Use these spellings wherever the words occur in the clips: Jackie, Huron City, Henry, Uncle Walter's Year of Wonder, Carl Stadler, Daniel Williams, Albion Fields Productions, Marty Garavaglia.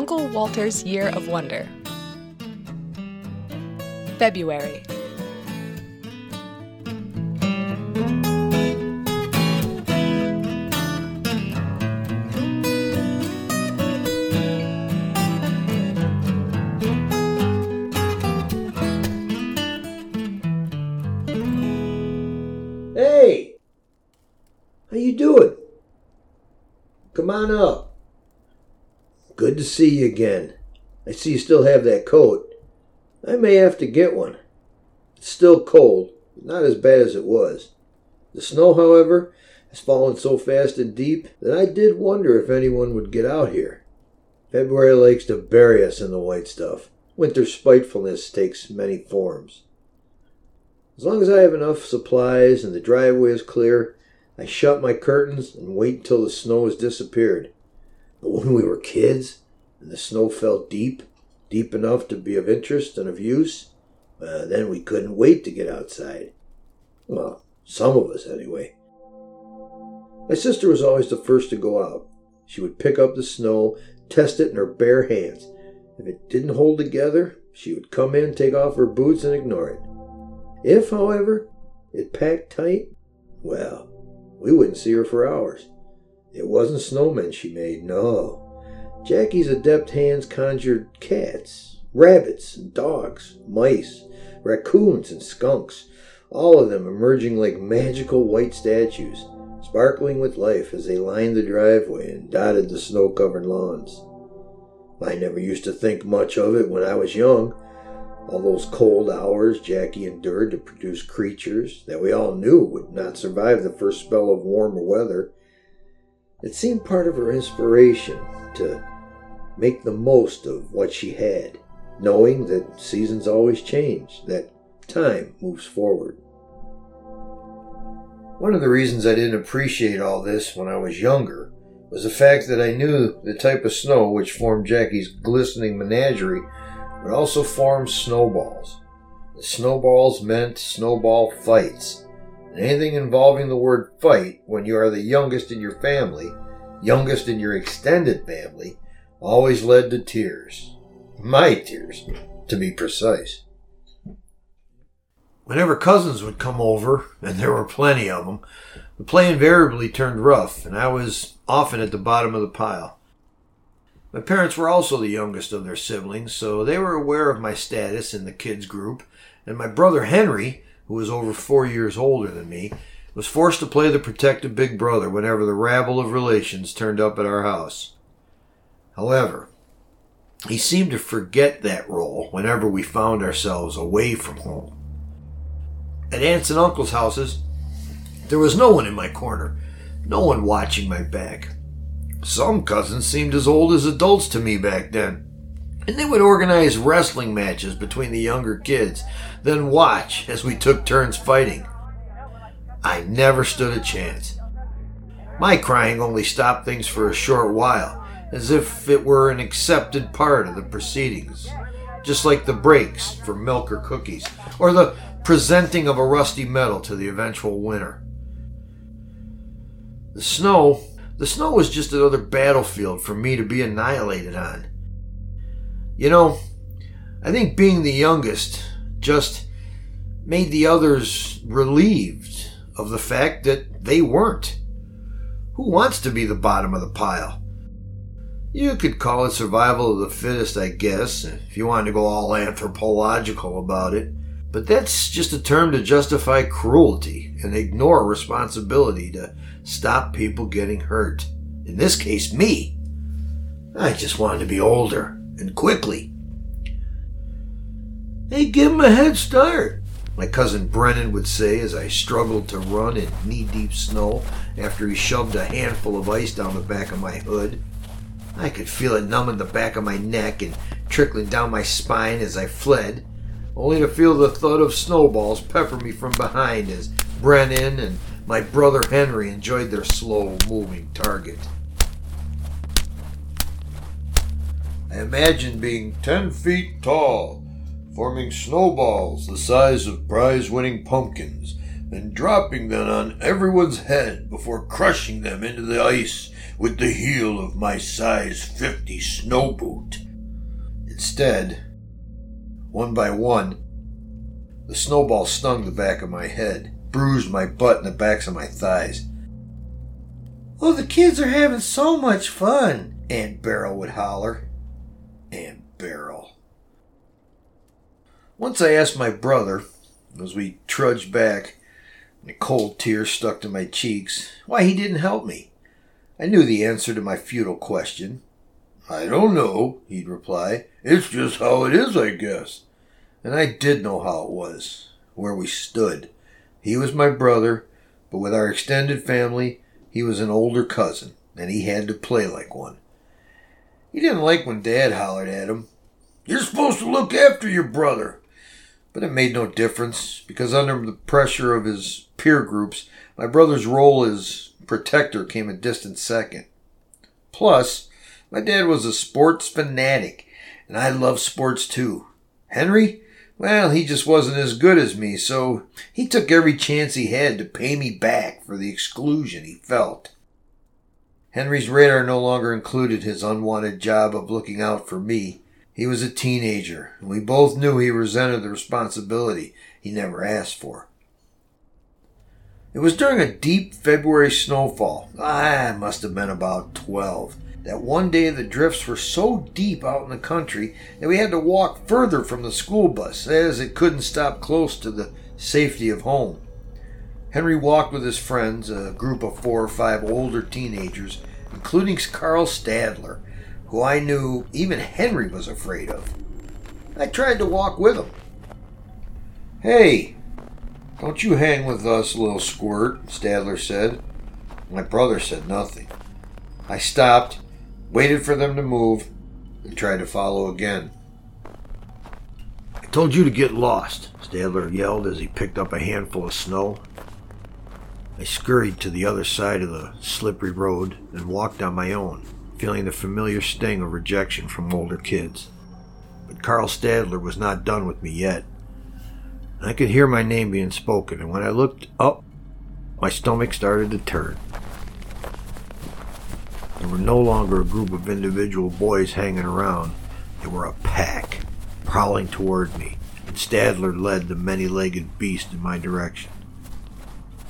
Uncle Walter's Year of Wonder. February. Hey! How you doing? Come on up. Good to see you again. I see you still have that coat. I may have to get one. It's still cold, but not as bad as it was. The snow, however, has fallen so fast and deep that I did wonder if anyone would get out here. February likes to bury us in the white stuff. Winter spitefulness takes many forms. As long as I have enough supplies and the driveway is clear, I shut my curtains and wait until the snow has disappeared. But when we were kids, and the snow fell deep, deep enough to be of interest and of use, then we couldn't wait to get outside. Well, some of us anyway. My sister was always the first to go out. She would pick up the snow, test it in her bare hands. If it didn't hold together, she would come in, take off her boots, and ignore it. If, however, it packed tight, well, we wouldn't see her for hours. It wasn't snowmen she made, no. Jackie's adept hands conjured cats, rabbits and dogs, mice, raccoons and skunks, all of them emerging like magical white statues, sparkling with life as they lined the driveway and dotted the snow-covered lawns. I never used to think much of it when I was young. All those cold hours Jackie endured to produce creatures that we all knew would not survive the first spell of warmer weather. It seemed part of her inspiration to make the most of what she had, knowing that seasons always change, that time moves forward. One of the reasons I didn't appreciate all this when I was younger was the fact that I knew the type of snow which formed Jackie's glistening menagerie would also form snowballs. The snowballs meant snowball fights. Anything involving the word fight when you are the youngest in your family, youngest in your extended family, always led to tears. My tears, to be precise. Whenever cousins would come over, and there were plenty of them, the play invariably turned rough, and I was often at the bottom of the pile. My parents were also the youngest of their siblings, so they were aware of my status in the kids group, and my brother Henry, who was over 4 years older than me, was forced to play the protective big brother whenever the rabble of relations turned up at our house. However, he seemed to forget that role whenever we found ourselves away from home. At aunts and uncles' houses, there was no one in my corner, no one watching my back. Some cousins seemed as old as adults to me back then. And they would organize wrestling matches between the younger kids, then watch as we took turns fighting. I never stood a chance. My crying only stopped things for a short while, as if it were an accepted part of the proceedings, just like the breaks for milk or cookies, or the presenting of a rusty medal to the eventual winner. The snow was just another battlefield for me to be annihilated on. You know, I think being the youngest just made the others relieved of the fact that they weren't. Who wants to be the bottom of the pile? You could call it survival of the fittest, I guess, if you wanted to go all anthropological about it. But that's just a term to justify cruelty and ignore responsibility to stop people getting hurt. In this case, me. I just wanted to be older. And quickly. Hey, give him a head start, my cousin Brennan would say as I struggled to run in knee-deep snow after he shoved a handful of ice down the back of my hood. I could feel it numbing the back of my neck and trickling down my spine as I fled, only to feel the thud of snowballs pepper me from behind as Brennan and my brother Henry enjoyed their slow-moving target. I imagined being 10 feet tall, forming snowballs the size of prize-winning pumpkins, and dropping them on everyone's head before crushing them into the ice with the heel of my size 50 snow boot. Instead, one by one, the snowball stung the back of my head, bruised my butt and the backs of my thighs. "Oh, the kids are having so much fun," Aunt Beryl would holler. Aunt Beryl. Once I asked my brother, as we trudged back, and a cold tear stuck to my cheeks, why he didn't help me. I knew the answer to my futile question. "I don't know," he'd reply. "It's just how it is, I guess." And I did know how it was, where we stood. He was my brother, but with our extended family, he was an older cousin, and he had to play like one. He didn't like when Dad hollered at him, "You're supposed to look after your brother." But it made no difference, because under the pressure of his peer groups, my brother's role as protector came a distant second. Plus, my dad was a sports fanatic, and I loved sports too. Henry? Well, he just wasn't as good as me, so he took every chance he had to pay me back for the exclusion he felt. Henry's radar no longer included his unwanted job of looking out for me. He was a teenager, and we both knew he resented the responsibility he never asked for. It was during a deep February snowfall, I must have been about 12, that one day the drifts were so deep out in the country that we had to walk further from the school bus, as it couldn't stop close to the safety of home. Henry walked with his friends, a group of 4 or 5 older teenagers, including Carl Stadler, who I knew even Henry was afraid of. I tried to walk with him. "Hey, don't you hang with us, little squirt," Stadler said. My brother said nothing. I stopped, waited for them to move, and tried to follow again. "I told you to get lost," Stadler yelled as he picked up a handful of snow. I scurried to the other side of the slippery road and walked on my own, feeling the familiar sting of rejection from older kids. But Carl Stadler was not done with me yet. I could hear my name being spoken, and when I looked up, my stomach started to turn. There were no longer a group of individual boys hanging around. They were a pack, prowling toward me, and Stadler led the many-legged beast in my direction.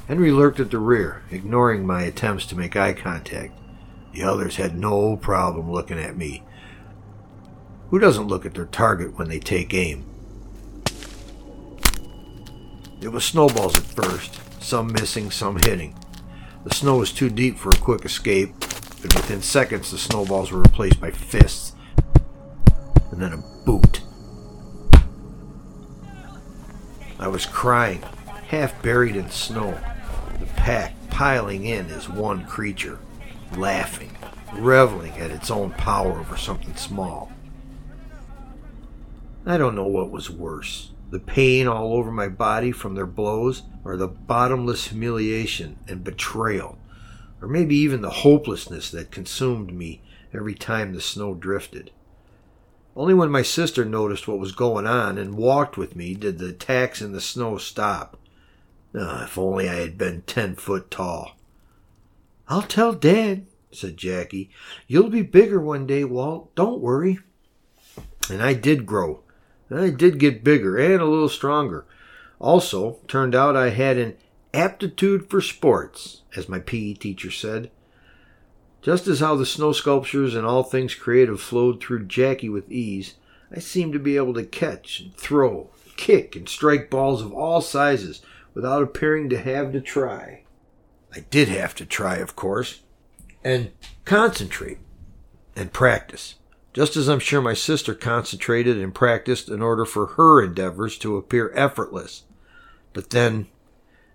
Henry lurked at the rear, ignoring my attempts to make eye contact. The others had no problem looking at me. Who doesn't look at their target when they take aim? It was snowballs at first, some missing, some hitting. The snow was too deep for a quick escape, and within seconds the snowballs were replaced by fists, and then a boot. I was crying, half buried in snow, the pack piling in as one creature, laughing, reveling at its own power over something small. I don't know what was worse, the pain all over my body from their blows, or the bottomless humiliation and betrayal, or maybe even the hopelessness that consumed me every time the snow drifted. Only when my sister noticed what was going on and walked with me did the attacks in the snow stop. If only I had been 10 foot tall. "I'll tell Dad," said Jackie. "You'll be bigger one day, Walt. Don't worry." And I did grow. I did get bigger and a little stronger. Also, turned out I had an aptitude for sports, as my PE teacher said. Just as how the snow sculptures and all things creative flowed through Jackie with ease, I seemed to be able to catch and throw, kick and strike balls of all sizes without appearing to have to try. I did have to try, of course, and concentrate and practice, just as I'm sure my sister concentrated and practiced in order for her endeavors to appear effortless. But then,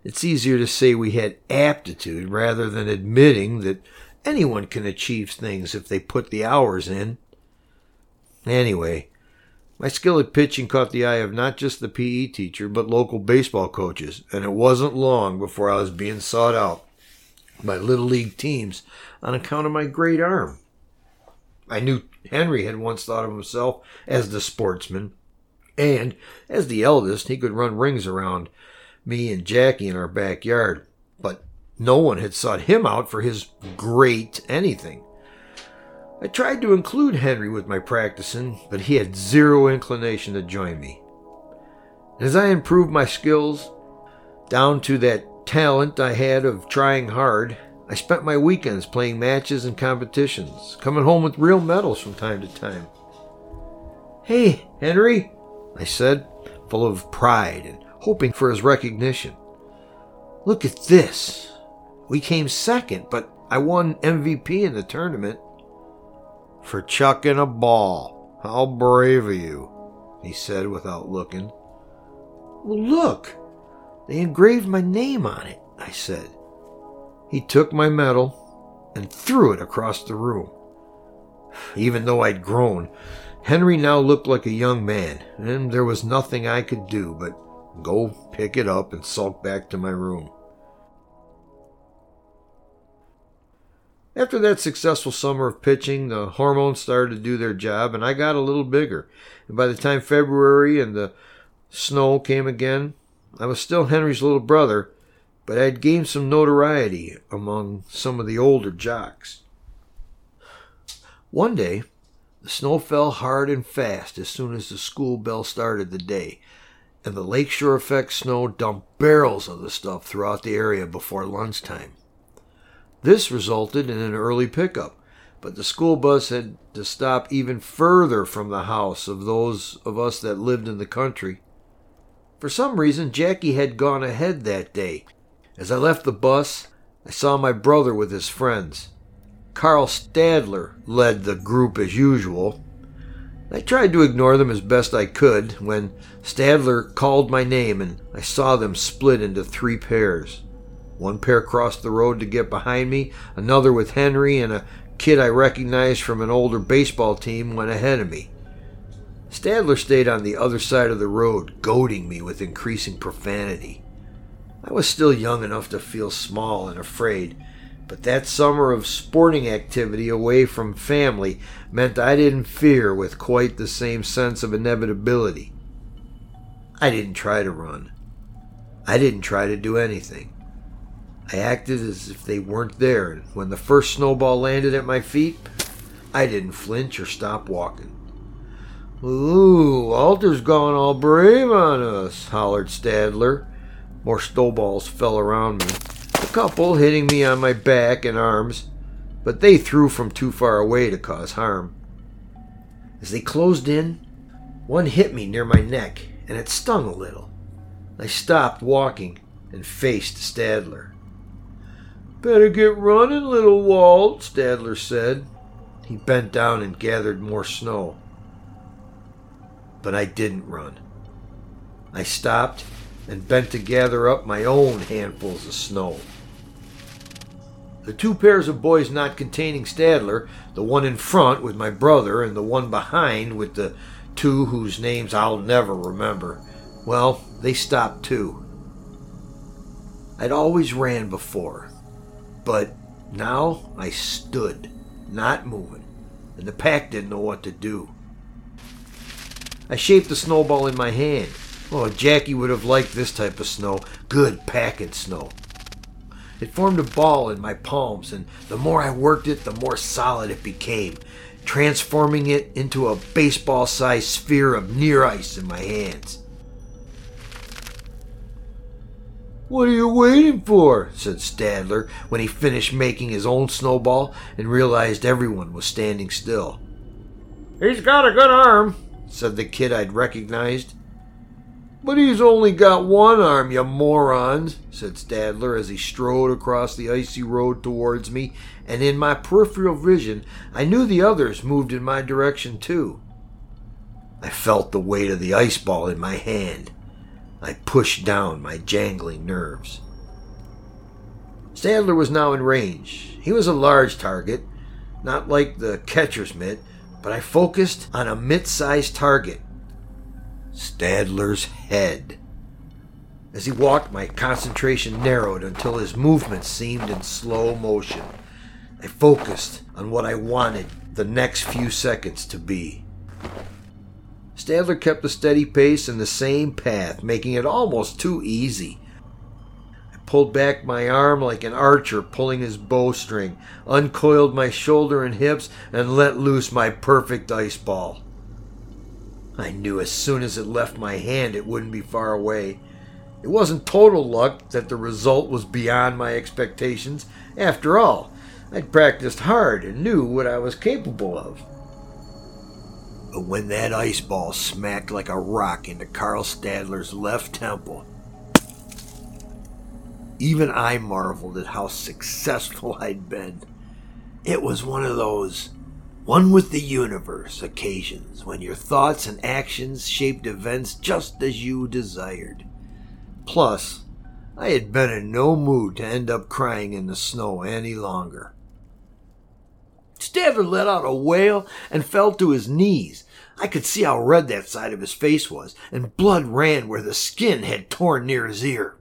it's easier to say we had aptitude rather than admitting that anyone can achieve things if they put the hours in. Anyway, my skill at pitching caught the eye of not just the PE teacher, but local baseball coaches, and it wasn't long before I was being sought out by Little League teams on account of my great arm. I knew Henry had once thought of himself as the sportsman, and as the eldest, he could run rings around me and Jackie in our backyard, but no one had sought him out for his great anything. I tried to include Henry with my practicing, but he had zero inclination to join me. As I improved my skills, down to that talent I had of trying hard, I spent my weekends playing matches and competitions, coming home with real medals from time to time. "Hey, Henry," I said, full of pride and hoping for his recognition. "Look at this. We came second, but I won MVP in the tournament." "For chucking a ball. How brave of you," he said without looking. "Well, look, they engraved my name on it," I said. He took my medal and threw it across the room. Even though I'd grown, Henry now looked like a young man, and there was nothing I could do but go pick it up and sulk back to my room. After that successful summer of pitching, the hormones started to do their job, and I got a little bigger. And by the time February and the snow came again, I was still Henry's little brother, but I'd gained some notoriety among some of the older jocks. One day, the snow fell hard and fast as soon as the school bell started the day, and the lakeshore effect snow dumped barrels of the stuff throughout the area before lunchtime. This resulted in an early pickup, but the school bus had to stop even further from the house of those of us that lived in the country. For some reason, Jackie had gone ahead that day. As I left the bus, I saw my brother with his friends. Carl Stadler led the group as usual. I tried to ignore them as best I could when Stadler called my name and I saw them split into three pairs. One pair crossed the road to get behind me, another with Henry, and a kid I recognized from an older baseball team went ahead of me. Stadler stayed on the other side of the road, goading me with increasing profanity. I was still young enough to feel small and afraid, but that summer of sporting activity away from family meant I didn't fear with quite the same sense of inevitability. I didn't try to run. I didn't try to do anything. I acted as if they weren't there, and when the first snowball landed at my feet, I didn't flinch or stop walking. "Ooh, Walter's gone all brave on us," hollered Stadler. More snowballs fell around me, a couple hitting me on my back and arms, but they threw from too far away to cause harm. As they closed in, one hit me near my neck, and it stung a little. I stopped walking and faced Stadler. "Better get running, little Walt," Stadler said. He bent down and gathered more snow. But I didn't run. I stopped and bent to gather up my own handfuls of snow. The two pairs of boys not containing Stadler, the one in front with my brother and the one behind with the two whose names I'll never remember, well, they stopped too. I'd always ran before, but now I stood, not moving, and the pack didn't know what to do. I shaped the snowball in my hand. Oh, Jackie would have liked this type of snow. Good packing snow. It formed a ball in my palms, and the more I worked it, the more solid it became, transforming it into a baseball-sized sphere of near ice in my hands. "What are you waiting for?" said Stadler when he finished making his own snowball and realized everyone was standing still. "He's got a good arm," said the kid I'd recognized. "But he's only got one arm, you morons," said Stadler as he strode across the icy road towards me, and in my peripheral vision, I knew the others moved in my direction too. I felt the weight of the ice ball in my hand. I pushed down my jangling nerves. Stadler was now in range. He was a large target, not like the catcher's mitt, but I focused on a mid-sized target, Stadler's head. As he walked, my concentration narrowed until his movements seemed in slow motion. I focused on what I wanted the next few seconds to be. Stadler kept a steady pace in the same path, making it almost too easy. pulled back my arm like an archer pulling his bowstring, uncoiled my shoulder and hips, and let loose my perfect ice ball. I knew as soon as it left my hand it wouldn't be far away. It wasn't total luck that the result was beyond my expectations. After all, I'd practiced hard and knew what I was capable of. But when that ice ball smacked like a rock into Carl Stadler's left temple, even I marveled at how successful I'd been. It was one of those one with the universe occasions when your thoughts and actions shaped events just as you desired. Plus, I had been in no mood to end up crying in the snow any longer. Stadler let out a wail and fell to his knees. I could see how red that side of his face was, and blood ran where the skin had torn near his ear.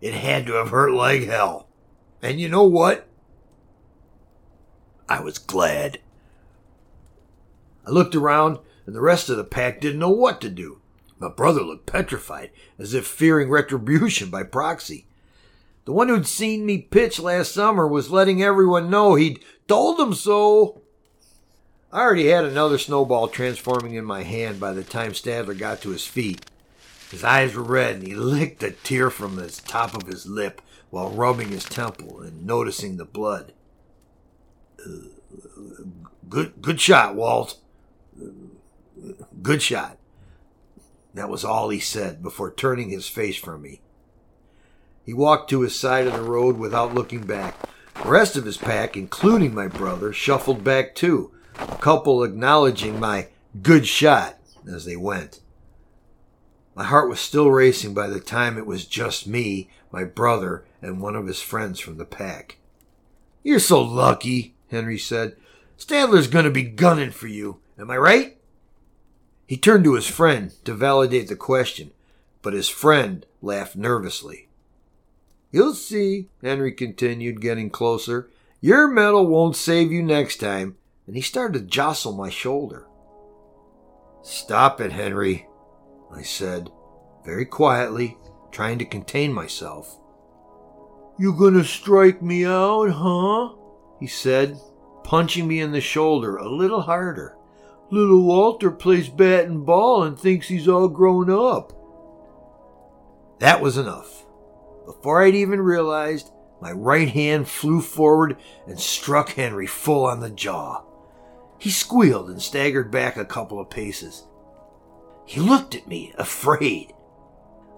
It had to have hurt like hell. And you know what? I was glad. I looked around, and the rest of the pack didn't know what to do. My brother looked petrified, as if fearing retribution by proxy. The one who'd seen me pitch last summer was letting everyone know he'd told them so. I already had another snowball transforming in my hand by the time Stadler got to his feet. His eyes were red, and he licked a tear from the top of his lip while rubbing his temple and noticing the blood. Good shot, Walt. Good shot. That was all he said before turning his face from me. He walked to his side of the road without looking back. The rest of his pack, including my brother, shuffled back too, a couple acknowledging my good shot as they went. My heart was still racing by the time it was just me, my brother, and one of his friends from the pack. "You're so lucky," Henry said. "Stadler's going to be gunning for you. Am I right?" He turned to his friend to validate the question, but his friend laughed nervously. "You'll see," Henry continued, getting closer. "Your medal won't save you next time." And he started to jostle my shoulder. "Stop it, Henry," I said, very quietly, trying to contain myself. "You gonna strike me out, huh?" he said, punching me in the shoulder a little harder. "Little Walter plays bat and ball and thinks he's all grown up." That was enough. Before I'd even realized, my right hand flew forward and struck Henry full on the jaw. He squealed and staggered back a couple of paces. He looked at me, afraid.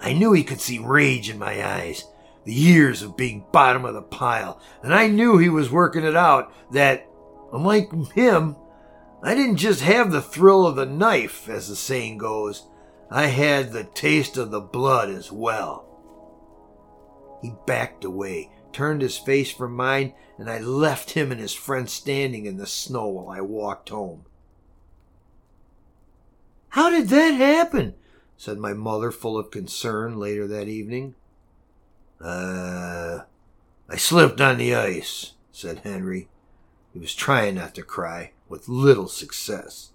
I knew he could see rage in my eyes, the years of being bottom of the pile, and I knew he was working it out that, unlike him, I didn't just have the thrill of the knife, as the saying goes. I had the taste of the blood as well. He backed away, turned his face from mine, and I left him and his friend standing in the snow while I walked home. "How did that happen?" said my mother, full of concern, later that evening. I slipped on the ice," said Henry. He was trying not to cry, with little success.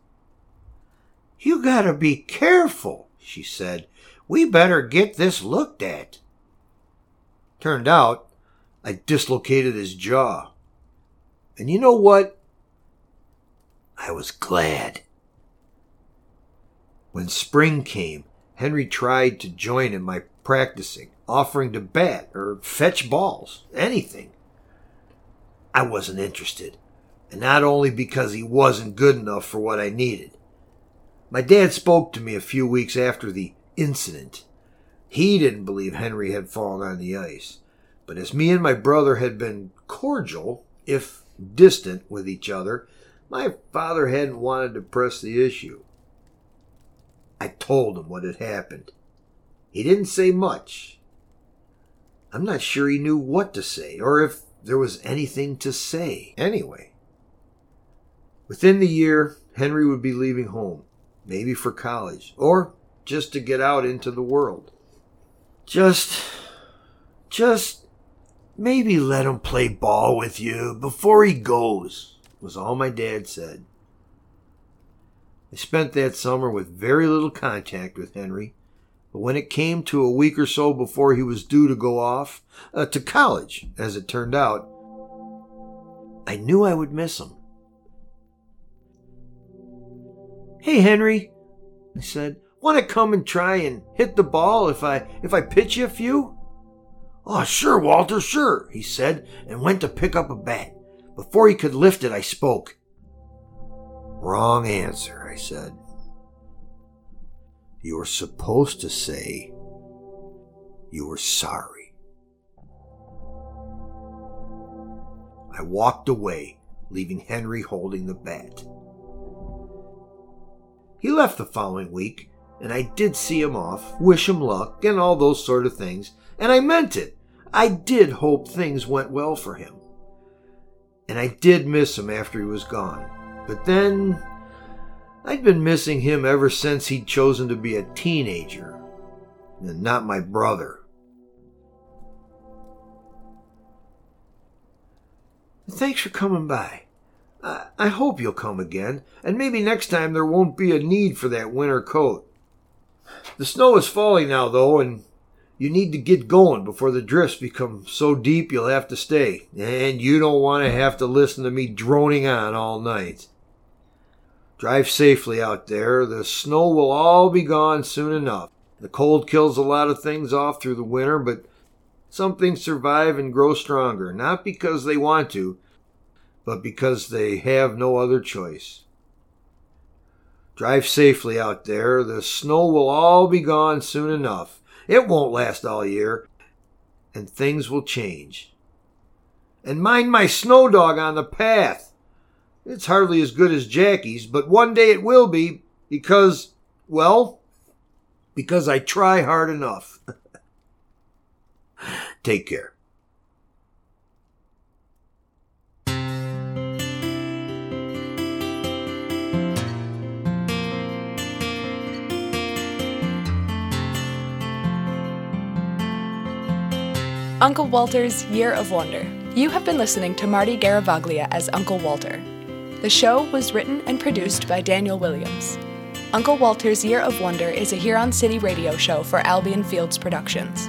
"You gotta be careful," she said. "We better get this looked at." Turned out, I dislocated his jaw. And you know what? I was glad. When spring came, Henry tried to join in my practicing, offering to bat or fetch balls, anything. I wasn't interested, and not only because he wasn't good enough for what I needed. My dad spoke to me a few weeks after the incident. He didn't believe Henry had fallen on the ice, but as me and my brother had been cordial, if distant, with each other, my father hadn't wanted to press the issue. I told him what had happened. He didn't say much. I'm not sure he knew what to say, or if there was anything to say anyway. Within the year, Henry would be leaving home, maybe for college, or just to get out into the world. Just maybe let him play ball with you before he goes, was all my dad said. I spent that summer with very little contact with Henry. But when it came to a week or so before he was due to go off to college, as it turned out, I knew I would miss him. "Hey, Henry," I said, "want to come and try and hit the ball if I pitch you a few?" "Oh, sure, Walter, sure," he said, and went to pick up a bat. Before he could lift it, I spoke. "Wrong answer," I said. "You were supposed to say you were sorry." I walked away, leaving Henry holding the bat. He left the following week, and I did see him off, wish him luck, and all those sort of things, and I meant it. I did hope things went well for him. And I did miss him after he was gone. But then, I'd been missing him ever since he'd chosen to be a teenager, and not my brother. "Thanks for coming by. I hope you'll come again, and maybe next time there won't be a need for that winter coat. The snow is falling now, though, and you need to get going before the drifts become so deep you'll have to stay, and you don't want to have to listen to me droning on all night. Drive safely out there. The snow will all be gone soon enough. The cold kills a lot of things off through the winter, but some things survive and grow stronger, not because they want to, but because they have no other choice. Drive safely out there. The snow will all be gone soon enough. It won't last all year, and things will change. And mind my snow dog on the path. It's hardly as good as Jackie's, but one day it will be because, well, because I try hard enough." Take care. Uncle Walter's Year of Wonder. You have been listening to Marty Garavaglia as Uncle Walter. The show was written and produced by Daniel Williams. Uncle Walter's Year of Wonder is a Huron City radio show for Albion Fields Productions.